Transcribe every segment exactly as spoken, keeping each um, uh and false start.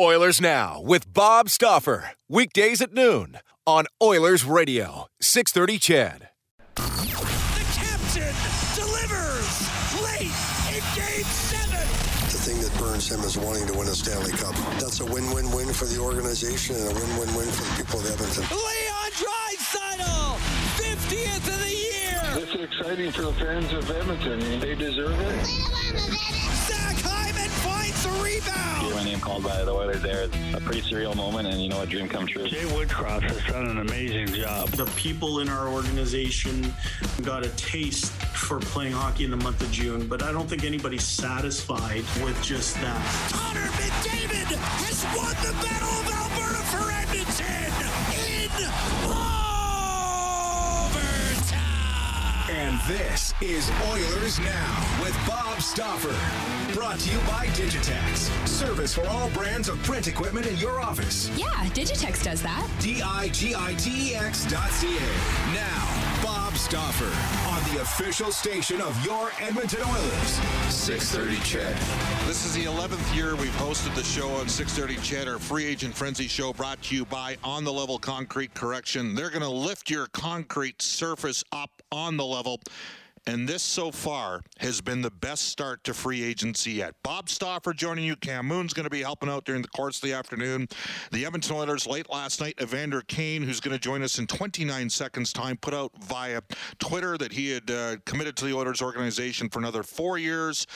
Oilers Now with Bob Stauffer. Weekdays at noon on Oilers Radio, six thirty Chad. The captain delivers late in Game seven. The thing that burns him is wanting to win a Stanley Cup. That's a win-win-win for the organization and a win-win-win for the people of Edmonton. Leon Draisaitl, fiftieth of the year. This is exciting for the fans of Edmonton. They deserve it. Zach Hyman finds the rebound. Called by the Oilers there. A pretty surreal moment and, you know, a dream come true. Jay Woodcroft has done an amazing job. The people in our organization got a taste for playing hockey in the month of June, but I don't think anybody's satisfied with just that. Connor McDavid has won the Battle of Alberta for Edmonton in overtime! And this is Oilers Now with Bob Stauffer. Brought to you by Digitex. Service for all brands of print equipment in your office. Yeah, Digitex does that. D I G I T E X dot C A. Now, Bob Stauffer on the official station of your Edmonton Oilers. six thirty Chad. This is the eleventh year we've hosted the show on six thirty Chad, our free agent frenzy show brought to you by On the Level Concrete Correction. They're going to lift your concrete surface up on the level. And this, so far, has been the best start to free agency yet. Bob Stauffer joining you. Cam Moon's going to be helping out during the course of the afternoon. The Edmonton Oilers late last night, Evander Kane, who's going to join us in twenty-nine seconds' time, put out via Twitter that he had uh, committed to the Oilers organization for another four years.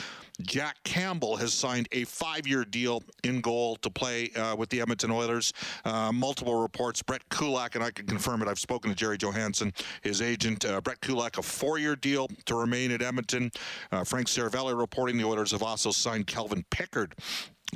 Jack Campbell has signed a five-year deal in goal to play uh, with the Edmonton Oilers. Uh, multiple reports. Brett Kulak, and I can confirm it, I've spoken to Jerry Johansson, his agent. Uh, Brett Kulak, a four-year deal to remain at Edmonton. Uh, Frank Seravalli reporting the Oilers have also signed Calvin Pickard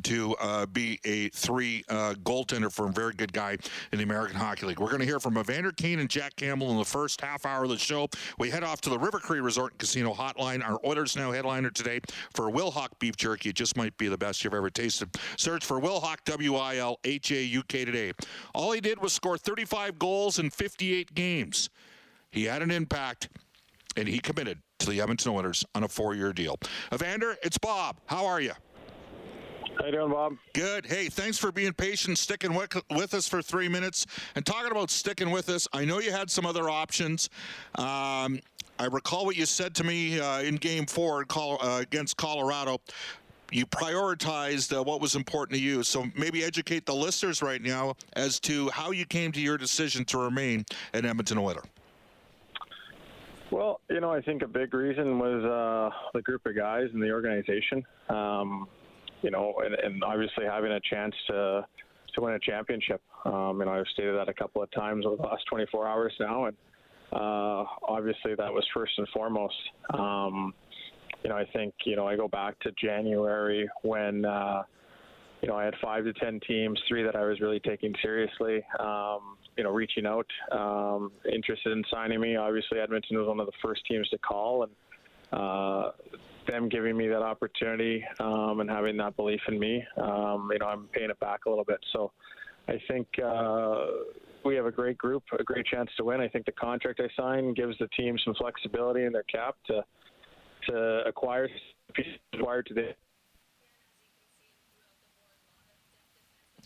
to uh, be a three uh, goaltender for a very good guy in the American Hockey League. We're going to hear from Evander Kane and Jack Campbell in the first half hour of the show. We head off to the River Cree Resort and Casino hotline. Our Oilers Now headliner today for Wilhock beef jerky. It just might be the best you've ever tasted. Search for Wilhock, W I L H A U K today. All he did was score thirty-five goals in fifty-eight games. He had an impact, and he committed to the Edmonton Oilers on a four-year deal. Evander, it's Bob. How are you? How you doing, Bob? Good. Hey, thanks for being patient, sticking with, with us for three minutes. And talking about sticking with us, I know you had some other options. Um, I recall what you said to me uh, in Game Four uh, against Colorado. You prioritized uh, what was important to you. So maybe educate the listeners right now as to how you came to your decision to remain an Edmonton Oiler. Well, you know, I think a big reason was uh, the group of guys in the organization. Um, You know, and, and obviously having a chance to to win a championship. Um, and I've stated that a couple of times over the last twenty-four hours now. And uh, obviously that was first and foremost. Um, you know, I think, you know, I go back to January when, uh, you know, I had five to ten teams, three that I was really taking seriously, um, you know, reaching out, um, interested in signing me. Obviously, Edmonton was one of the first teams to call. And uh them giving me that opportunity um, and having that belief in me, um, you know, I'm paying it back a little bit. So I think uh, we have a great group, a great chance to win. I think the contract I signed gives the team some flexibility in their cap to to acquire pieces acquired today.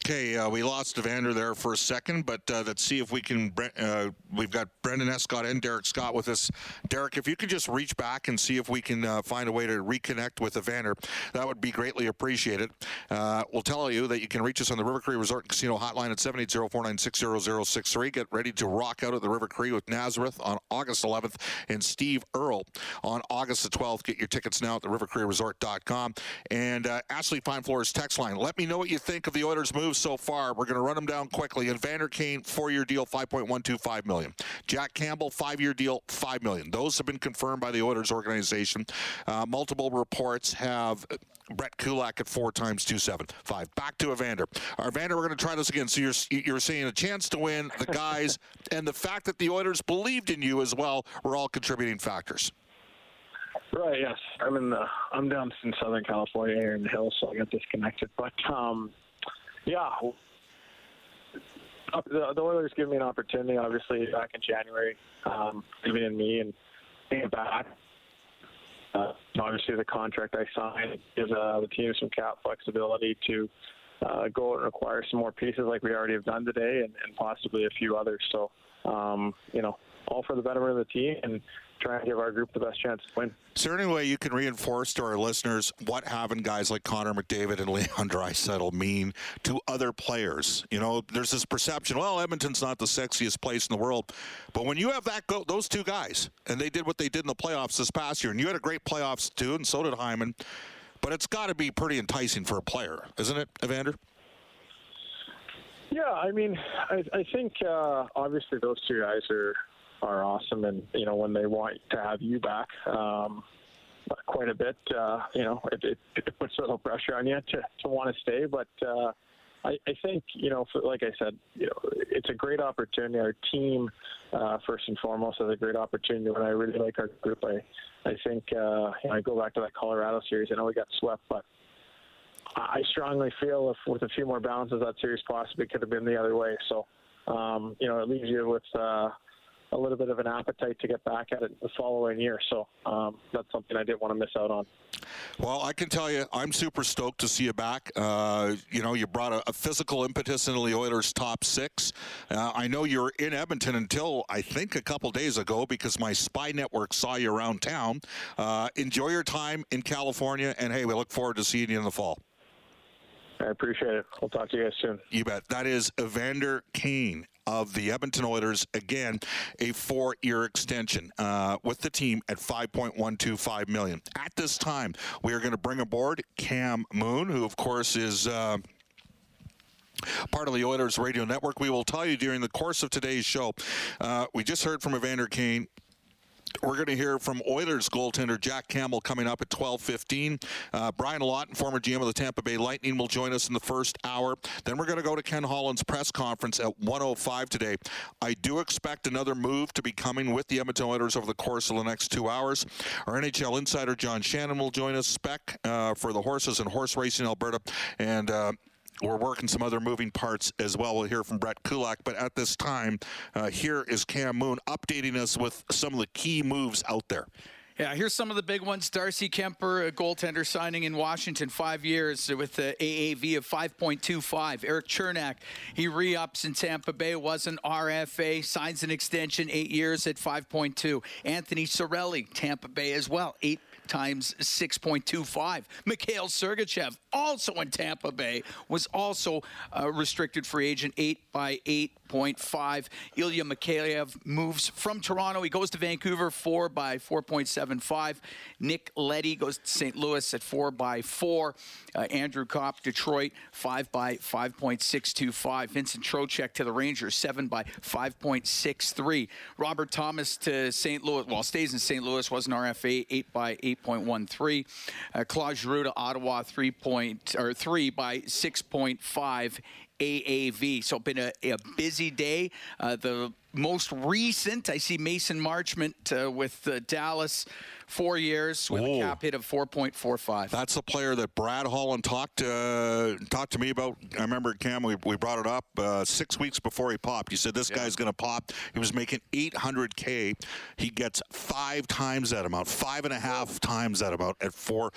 Okay, uh, we lost Evander there for a second, but uh, let's see if we can, uh, we've got Brendan Escott and Derek Scott with us. Derek, if you could just reach back and see if we can uh, find a way to reconnect with Evander, that would be greatly appreciated. Uh, we'll tell you that you can reach us on the River Cree Resort and Casino hotline at seven eight zero, four nine six, zero zero six three. Get ready to rock out at the River Cree with Nazareth on August eleventh and Steve Earle on August the twelfth. Get your tickets now at the river cree resort dot com. And uh, Ashley Fine Floors text line, let me know what you think of the Oilers' move so far. We're going to run them down quickly. And Evander Kane, four-year deal, five point one two five million dollars. Jack Campbell, five-year deal, five million dollars. Those have been confirmed by the Oilers organization. Uh, multiple reports have Brett Kulak at four times two seven five. Back to Evander. Our Evander, we're going to try this again. So you're you're seeing a chance to win, the guys, and the fact that the Oilers believed in you as well were all contributing factors. Right. Yes. I'm in the. I'm down in Southern California here in the hills, so I got disconnected. But um. Yeah, the, the Oilers give me an opportunity, obviously, back in January, um, giving in me and being back. Uh, obviously, the contract I signed gives uh, the team some cap flexibility to uh, go out and acquire some more pieces like we already have done today and, and possibly a few others. So, um, you know, all for the betterment of the team and trying to give our group the best chance to win. Is there any way you can reinforce to our listeners what having guys like Connor McDavid and Leon Draisaitl mean to other players? You know, there's this perception, well, Edmonton's not the sexiest place in the world. But when you have that go- those two guys, and they did what they did in the playoffs this past year, and you had a great playoffs too, and so did Hyman, but it's got to be pretty enticing for a player, isn't it, Evander? Yeah, I mean, I, I think uh, obviously those two guys are – are awesome, and you know when they want to have you back um, quite a bit, uh, you know it, it, it puts a little pressure on you to, to want to stay. But uh, I, I think you know, for, like I said, you know it's a great opportunity. Our team, uh, first and foremost, is a great opportunity. When I really like our group, I I think uh, you know, I go back to that Colorado series. I know we got swept, but I strongly feel if with a few more bounces, that series possibly could have been the other way. So um, you know it leaves you with. Uh, a little bit of an appetite to get back at it the following year. So um, that's something I didn't want to miss out on. Well, I can tell you I'm super stoked to see you back. Uh, you know, you brought a, a physical impetus into the Oilers' top six. Uh, I know you were in Edmonton until, I think, a couple days ago because my spy network saw you around town. Uh, enjoy your time in California, and, hey, we look forward to seeing you in the fall. I appreciate it. We'll talk to you guys soon. You bet. That is Evander Kane of the Edmonton Oilers. Again, a four-year extension uh, with the team at five point one two five million dollars. At this time, we are going to bring aboard Cam Moon, who, of course, is uh, part of the Oilers Radio Network. We will tell you during the course of today's show, uh, we just heard from Evander Kane. We're going to hear from Oilers goaltender Jack Campbell coming up at twelve fifteen. Uh, Brian Lawton, former G M of the Tampa Bay Lightning, will join us in the first hour. Then we're going to go to Ken Holland's press conference at one oh five today. I do expect another move to be coming with the Edmonton Oilers over the course of the next two hours. Our N H L insider John Shannon will join us, Spec, uh, for the horses and horse racing in Alberta. And uh, we're working some other moving parts as well. We'll hear from Brett Kulak. But at this time, uh, here is Cam Moon updating us with some of the key moves out there. Yeah, here's some of the big ones. Darcy Kemper, a goaltender signing in Washington, five years with the A A V of five point two five. Eric Chernak, he re-ups in Tampa Bay, was an R F A, signs an extension, eight years at five point two. Anthony Cirelli, Tampa Bay as well, eight times six point two five. Mikhail Sergachev, also in Tampa Bay, was also a restricted free agent, eight by eight point five. Ilya Mikheyev moves from Toronto. He goes to Vancouver, four by four point seven five. Nick Leddy goes to Saint Louis at four by four. Uh, Andrew Kopp, Detroit, five by five point six two five. Vincent Trocheck to the Rangers, seven by five point six three. Robert Thomas to Saint Louis, well, stays in Saint Louis, was an R F A, eight by eight point one three. Uh, Claude Giroux to Ottawa, three by six point five A A V. So been a, a busy day. Uh, the most recent, I see Mason Marchment uh, with uh, Dallas four years with Whoa. a cap hit of four point four five. That's the player that Brad Holland talked uh, talked to me about. I remember, Cam, we, we brought it up uh, six weeks before he popped. He said, this yeah. guy's going to pop. He was making eight hundred K. He gets five times that amount, five and a half Whoa. times that amount at four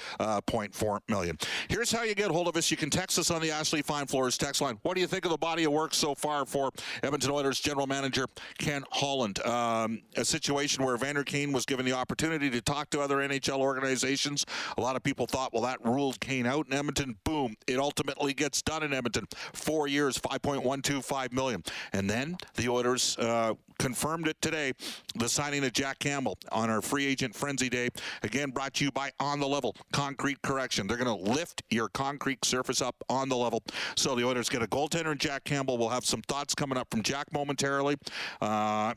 point four million. Here's how you get hold of us. You can text us on the Ashley Fine Floors text line. What do you think of the body of work so far for Edmonton Oilers general manager Ken Holland? Um, a situation where Evander Kane was given the opportunity to talk to other N H L organizations. A lot of people thought, well, that ruled Kane out in Edmonton. Boom. It ultimately gets done in Edmonton. Four years, five point one two five million. And then the Oilers uh, confirmed it today, the signing of Jack Campbell on our free agent frenzy day. Again, brought to you by On the Level Concrete Correction. They're going to lift your concrete surface up on the level. So the Oilers get a goaltender in Jack Campbell. We'll have some thoughts coming up from Jack momentarily. Uh,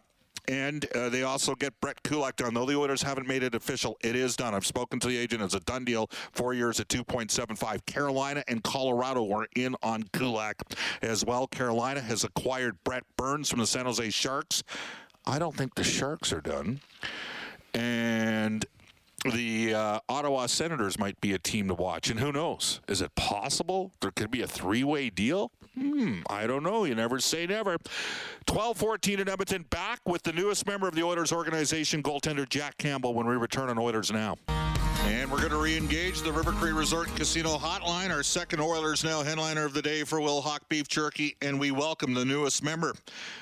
And uh, they also get Brett Kulak done. Though the Oilers haven't made it official, it is done. I've spoken to the agent. It's a done deal. Four years at two point seven five. Carolina and Colorado are in on Kulak as well. Carolina has acquired Brett Burns from the San Jose Sharks. I don't think the Sharks are done. And the uh, Ottawa Senators might be a team to watch. And who knows? Is it possible there could be a three-way deal? Hmm, I don't know. You never say never. twelve fourteen in Edmonton, back with the newest member of the Oilers organization, goaltender Jack Campbell, when we return on Oilers Now. And we're going to re-engage the River Cree Resort and Casino hotline, our second Oilers Now headliner of the day for Wilhock Beef Jerky, and we welcome the newest member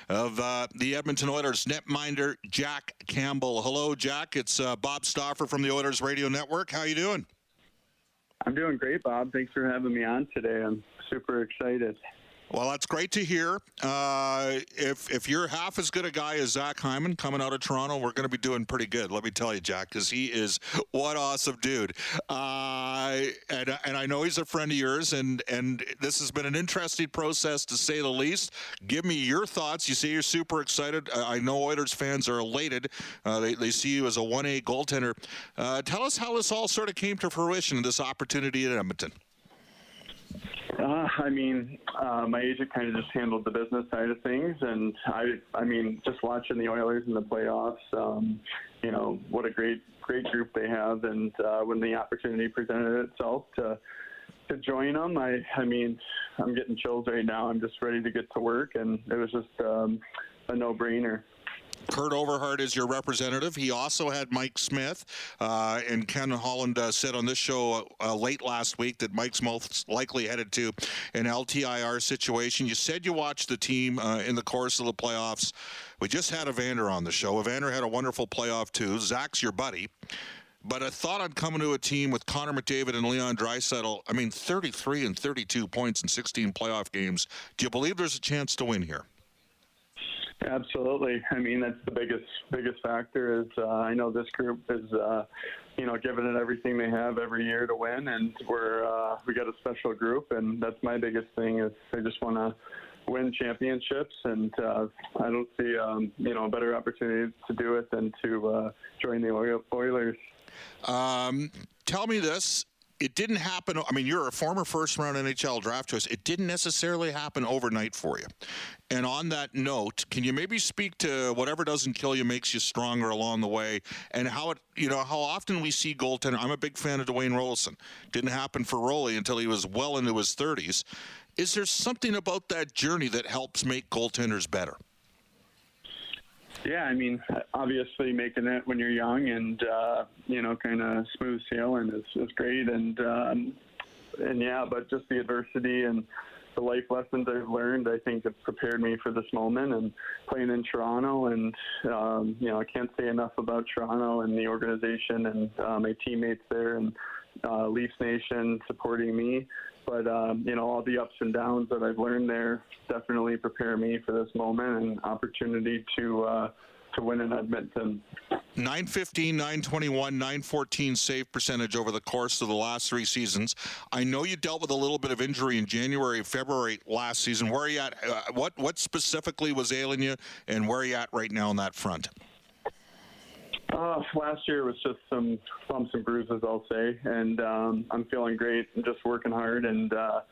of uh, the Edmonton Oilers, netminder Jack Campbell. Hello, Jack. It's uh, Bob Stauffer from the Oilers Radio Network. How you doing? I'm doing great, Bob. Thanks for having me on today. I'm super excited. Well, that's great to hear. Uh, if if you're half as good a guy as Zach Hyman coming out of Toronto, we're going to be doing pretty good, let me tell you, Jack, because he is what awesome dude. Uh, and, and I know he's a friend of yours, and, and this has been an interesting process, to say the least. Give me your thoughts. You say you're super excited. I know Oilers fans are elated. Uh, they, they see you as a one A goaltender. Uh, tell us how this all sort of came to fruition, this opportunity in Edmonton. Uh, I mean, uh, my agent kind of just handled the business side of things, and I, I mean, just watching the Oilers in the playoffs, um, you know, what a great, great group they have, and uh, when the opportunity presented itself to to join them, I, I mean, I'm getting chills right now. I'm just ready to get to work, and it was just um, a no-brainer. Kurt Overhart is your representative. He also had Mike Smith, uh, and Ken Holland uh, said on this show uh, uh, late last week that Mike's most likely headed to an L T I R situation. You said you watched the team uh, in the course of the playoffs. We just had Evander on the show. Evander had a wonderful playoff too. Zach's your buddy. But I thought I'd come into a team with Connor McDavid and Leon Draisaitl. I mean, thirty-three and thirty-two points in sixteen playoff games. Do you believe there's a chance to win here? Absolutely. I mean, that's the biggest biggest factor is uh, I know this group is, uh, you know, giving it everything they have every year to win, and we're uh, we got a special group, and that's my biggest thing is I just want to win championships, and uh, I don't see, um, you know, a better opportunity to do it than to uh, join the Oilers. Um, tell me this. It didn't happen. I mean, you're a former first-round N H L draft choice. It didn't necessarily happen overnight for you. And on that note, can you maybe speak to whatever doesn't kill you makes you stronger along the way, and how it, you know, how often we see goaltender. I'm a big fan of Dwayne Roloson. Didn't happen for Roley until he was well into his thirties. Is there something about that journey that helps make goaltenders better? Yeah, I mean, obviously making it when you're young and, uh, you know, kind of smooth sailing is, is great. And, um, and yeah, but just the adversity and the life lessons I've learned, I think, have prepared me for this moment. And playing in Toronto and, um, you know, I can't say enough about Toronto and the organization and uh, my teammates there and uh, Leafs Nation supporting me. But, um, you know, all the ups and downs that I've learned there definitely prepare me for this moment and opportunity to uh, to win in Edmonton. nine fifteen, nine twenty-one, nine fourteen save percentage over the course of the last three seasons. I know you dealt with a little bit of injury in January, February last season. Where are you at? Uh, what, what specifically was ailing you, and where are you at right now on that front? Uh, last year was just some bumps and bruises, I'll say, and um, I'm feeling great. I'm just working hard, and uh,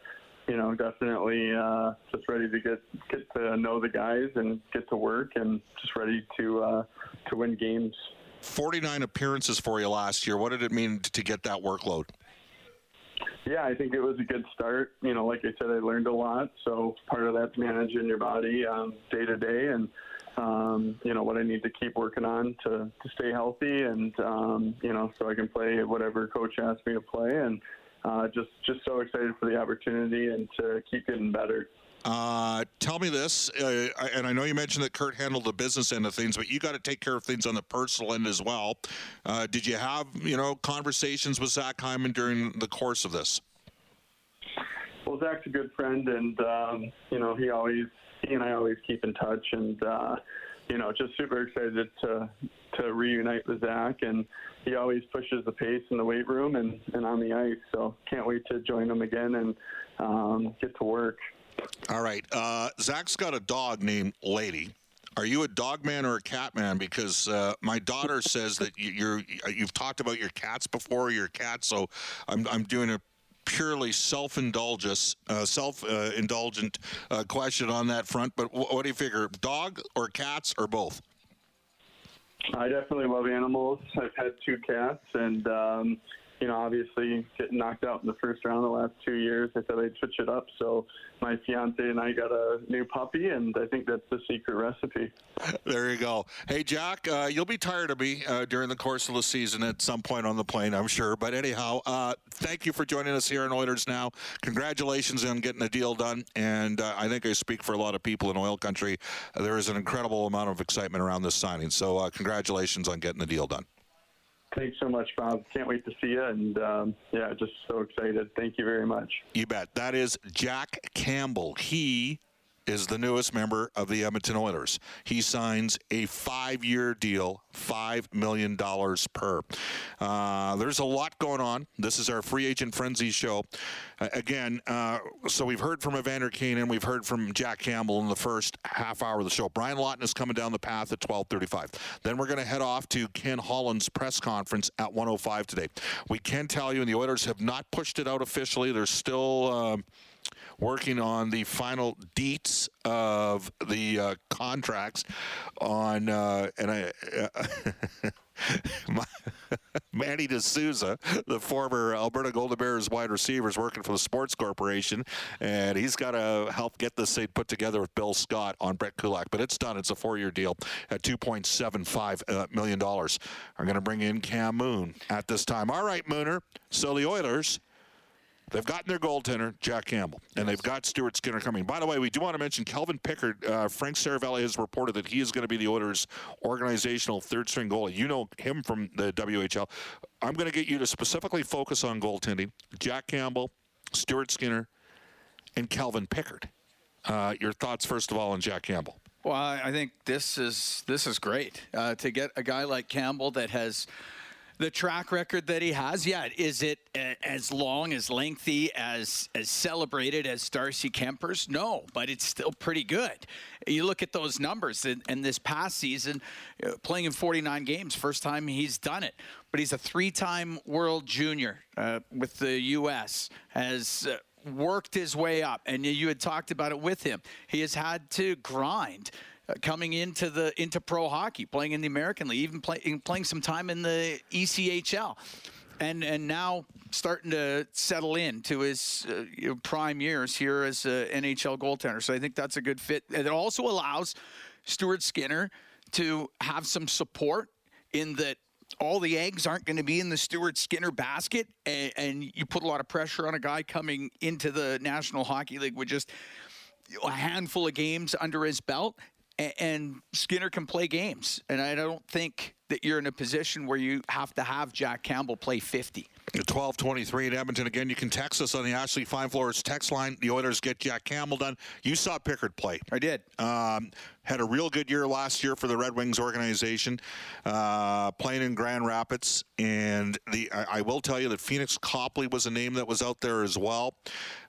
you know, definitely uh, just ready to get get to know the guys and get to work, and just ready to uh, to win games. forty-nine appearances for you last year. What did it mean to get that workload? Yeah, I think it was a good start. You know, like I said, I learned a lot. So part of that's managing your body um, day to day, and um, you know what I need to keep working on to, to stay healthy, and um, you know, so I can play whatever coach asks me to play. And uh, just just so excited for the opportunity and to keep getting better. Uh, tell me this, uh, and I know you mentioned that Kurt handled the business end of things, but you got to take care of things on the personal end as well. Uh, did you have, you know, conversations with Zach Hyman during the course of this? Well, Zach's a good friend, and um, you know, he always, he and I always keep in touch, and uh, you know, just super excited to to reunite with Zach, and he always pushes the pace in the weight room and, and on the ice. So can't wait to join him again and um, get to work. All right. Uh, Zach's got a dog named Lady. Are you a dog man or a cat man? Because uh, my daughter says that you, you're, you've talked about your cats before, your cat, so I'm, I'm doing a purely self-indulgent, uh, self-indulgent uh, question on that front. But wh- what do you figure, dog or cats or both? I definitely love animals. I've had two cats, and um, you know, obviously getting knocked out in the first round the last two years, I thought I'd switch it up. So my fiance and I got a new puppy, and I think that's the secret recipe. There you go. Hey, Jack, uh, you'll be tired of me uh, during the course of the season at some point on the plane, I'm sure. But anyhow, uh, thank you for joining us here in Oilers Now. Congratulations on getting a deal done. And uh, I think I speak for a lot of people in oil country. Uh, there is an incredible amount of excitement around this signing. So uh, congratulations on getting the deal done. Thanks so much, Bob. Can't wait to see you. And, um, yeah, just so excited. Thank you very much. You bet. That is Jack Campbell. He is the newest member of the Edmonton Oilers. He signs a five-year deal, five million dollars per. Uh, there's a lot going on. This is our Free Agent Frenzy show. Uh, again, uh, so we've heard from Evander Kane, and we've heard from Jack Campbell in the first half hour of the show. Brian Lawton is coming down the path at twelve thirty-five. Then we're going to head off to Ken Holland's press conference at one oh five today. We can tell you, and the Oilers have not pushed it out officially. There's still... Uh, working on the final deets of the uh, contracts on, uh, and I, uh, Manny D'Souza, the former Alberta Golden Bears wide receiver, is working for the Sports Corporation, and he's got to help get this thing put together with Bill Scott on Brett Kulak. But it's done. It's a four-year deal at two point seven five million dollars. I'm going to bring in Cam Moon at this time. All right, Mooner. So the Oilers... they've gotten their goaltender, Jack Campbell, and they've got Stuart Skinner coming. By the way, we do want to mention Calvin Pickard. Uh, Frank Seravalli has reported that he is going to be the Oilers' organizational third-string goalie. You know him from the W H L. I'm going to get you to specifically focus on goaltending, Jack Campbell, Stuart Skinner, and Calvin Pickard. Uh, your thoughts, first of all, on Jack Campbell. Well, I think this is, this is great. Uh, to get a guy like Campbell that has... the track record that he has, yeah, is it as long, as lengthy, as as celebrated as Darcy Kemper's? No, but it's still pretty good. You look at those numbers, and, and this past season, playing in forty-nine games, first time he's done it. But he's a three-time world junior uh, with the U S, has uh, worked his way up, and you had talked about it with him. He has had to grind. Uh, coming into the into pro hockey, playing in the American League, even playing playing some time in the E C H L, and and now starting to settle in to his uh, you know, prime years here as an N H L goaltender. So I think that's a good fit. And it also allows Stuart Skinner to have some support in that all the eggs aren't going to be in the Stuart Skinner basket, and, and you put a lot of pressure on a guy coming into the National Hockey League with just a handful of games under his belt. And Skinner can play games. And I don't think that you're in a position where you have to have Jack Campbell play fifty. twelve twenty-three in Edmonton. Again, you can text us on the Ashley Fine Floors text line. The Oilers get Jack Campbell done. You saw Pickard play. I did. Um, had a real good year last year for the Red Wings organization, uh, playing in Grand Rapids. And the I, I will tell you that Phoenix Copley was a name that was out there as well.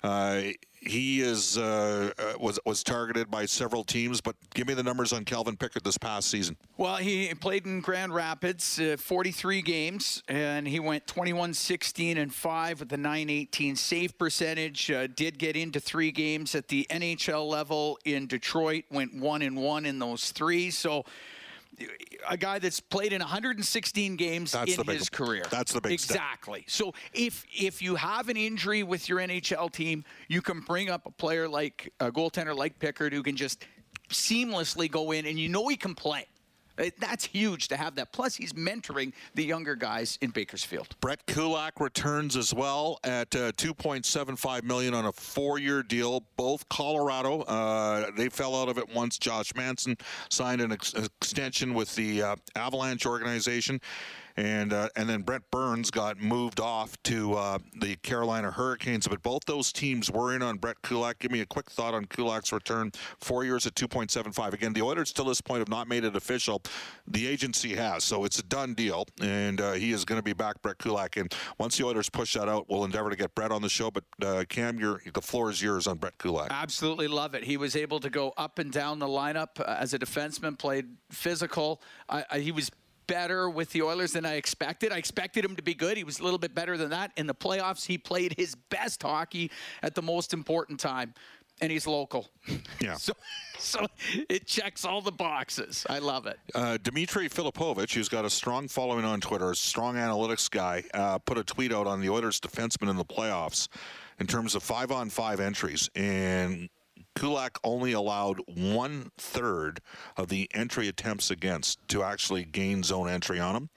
Uh, he is uh, was was targeted by several teams, but give me the numbers on Calvin Pickard this past season. Well, he played in Grand Rapids, uh, forty-three games, and he went twenty-one, sixteen, and five with a nine eighteen save percentage. Uh, did get into three games at the N H L level in Detroit, went one and one in those three. So a guy that's played in one hundred sixteen games that's in big, his career. That's the big Exactly. Step. So if if you have an injury with your N H L team, you can bring up a player like a goaltender like Pickard who can just seamlessly go in and you know he can play. That's huge to have that. Plus, he's mentoring the younger guys in Bakersfield. Brett Kulak returns as well at uh, two point seven five million dollars on a four-year deal. Both Colorado, uh, they fell out of it once. Josh Manson signed an ex- extension with the uh, Avalanche organization. And uh, and then Brett Burns got moved off to uh, the Carolina Hurricanes. But both those teams were in on Brett Kulak. Give me a quick thought on Kulak's return. Four years at two point seven five. Again, the Oilers, till this point, have not made it official. The agency has. So it's a done deal. And uh, he is going to be back, Brett Kulak. And once the Oilers push that out, we'll endeavor to get Brett on the show. But, uh, Cam, your, the floor is yours on Brett Kulak. Absolutely love it. He was able to go up and down the lineup as a defenseman, played physical. I, I, he was better with the Oilers than I expected. I expected him to be good. He was a little bit better than that. In the playoffs, he played his best hockey at the most important time. And he's local. Yeah. So, so it checks all the boxes. I love it. Uh, Dmitry Filipovich, who's got a strong following on Twitter, a strong analytics guy, uh, put a tweet out on the Oilers defenseman in the playoffs in terms of five-on-five entries. And Kulak only allowed one-third of the entry attempts against to actually gain zone entry on him.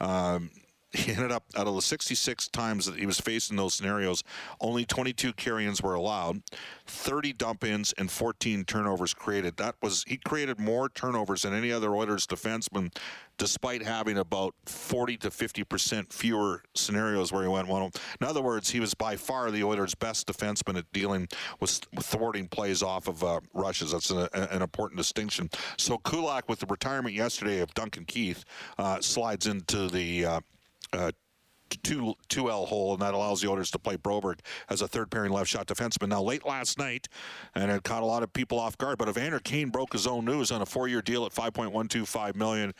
Um, he ended up, out of the sixty-six times that he was faced in those scenarios, only twenty-two carry-ins were allowed, thirty dump-ins, and fourteen turnovers created. That was He created more turnovers than any other Oilers defenseman, despite having about forty to fifty percent fewer scenarios where he went one. In other words, he was by far the Oilers' best defenseman at dealing with thwarting plays off of uh, rushes. That's an, an important distinction. So Kulak, with the retirement yesterday of Duncan Keith, uh, slides into the uh, uh, two, 2L hole, and that allows the Oilers to play Broberg as a third-pairing left-shot defenseman. Now, late last night, and it caught a lot of people off guard, but Evander Kane broke his own news on a four-year deal at five point one two five million dollars.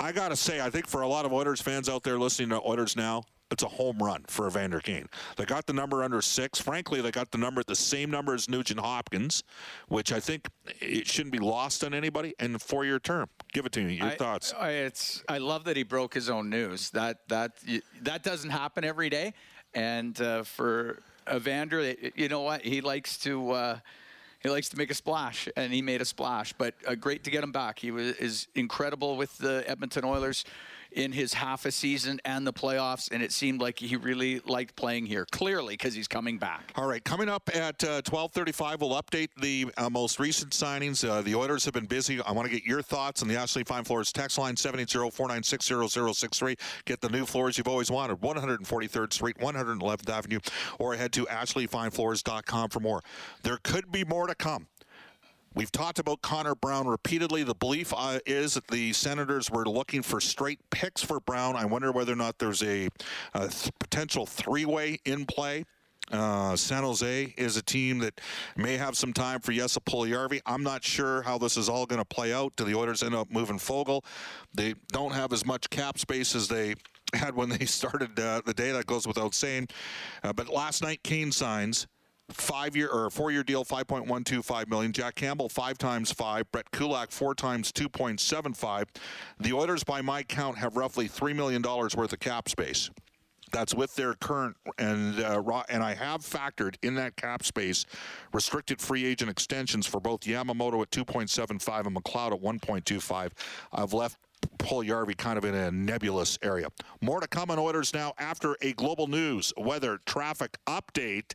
I got to say, I think for a lot of Oilers fans out there listening to Oilers Now, it's a home run for Evander Kane. They got the number under six. Frankly, they got the number, the same number as Nugent Hopkins, which I think it shouldn't be lost on anybody, and a four-year term. Give it to me, your I, thoughts. I, it's, I love that he broke his own news. That, that, that doesn't happen every day. And uh, for Evander, you know what? He likes to... Uh, He likes to make a splash, and he made a splash. But uh, great to get him back. He was is incredible with the Edmonton Oilers in his half a season and the playoffs, and it seemed like he really liked playing here, clearly, because he's coming back. All right, coming up at uh, twelve thirty-five, we'll update the uh, most recent signings. Uh, the Oilers have been busy. I want to get your thoughts on the Ashley Fine Floors text line, seven eight zero, four nine six, zero zero six three. Get the new floors you've always wanted, one forty-third street, one eleventh avenue, or head to ashley fine floors dot com for more. There could be more to come. We've talked about Connor Brown repeatedly. The belief uh, is that the Senators were looking for straight picks for Brown. I wonder whether or not there's a, a th- potential three-way in play. Uh, San Jose is a team that may have some time for Jesse Puljujarvi. I'm not sure how this is all going to play out. Do the Oilers end up moving Fogle? They don't have as much cap space as they had when they started uh, the day. That goes without saying. Uh, but last night, Kane signs. Five-year or four-year deal, five point one two five million dollars. Jack Campbell, five times five. Brett Kulak, four times two point seven five. The Oilers, by my count, have roughly three million dollars worth of cap space. That's with their current, and uh, raw, and I have factored in that cap space restricted free agent extensions for both Yamamoto at two point seven five and McLeod at one point two five. I've left Puljujarvi kind of in a nebulous area. More to come on Oilers Now after a global news, weather, traffic update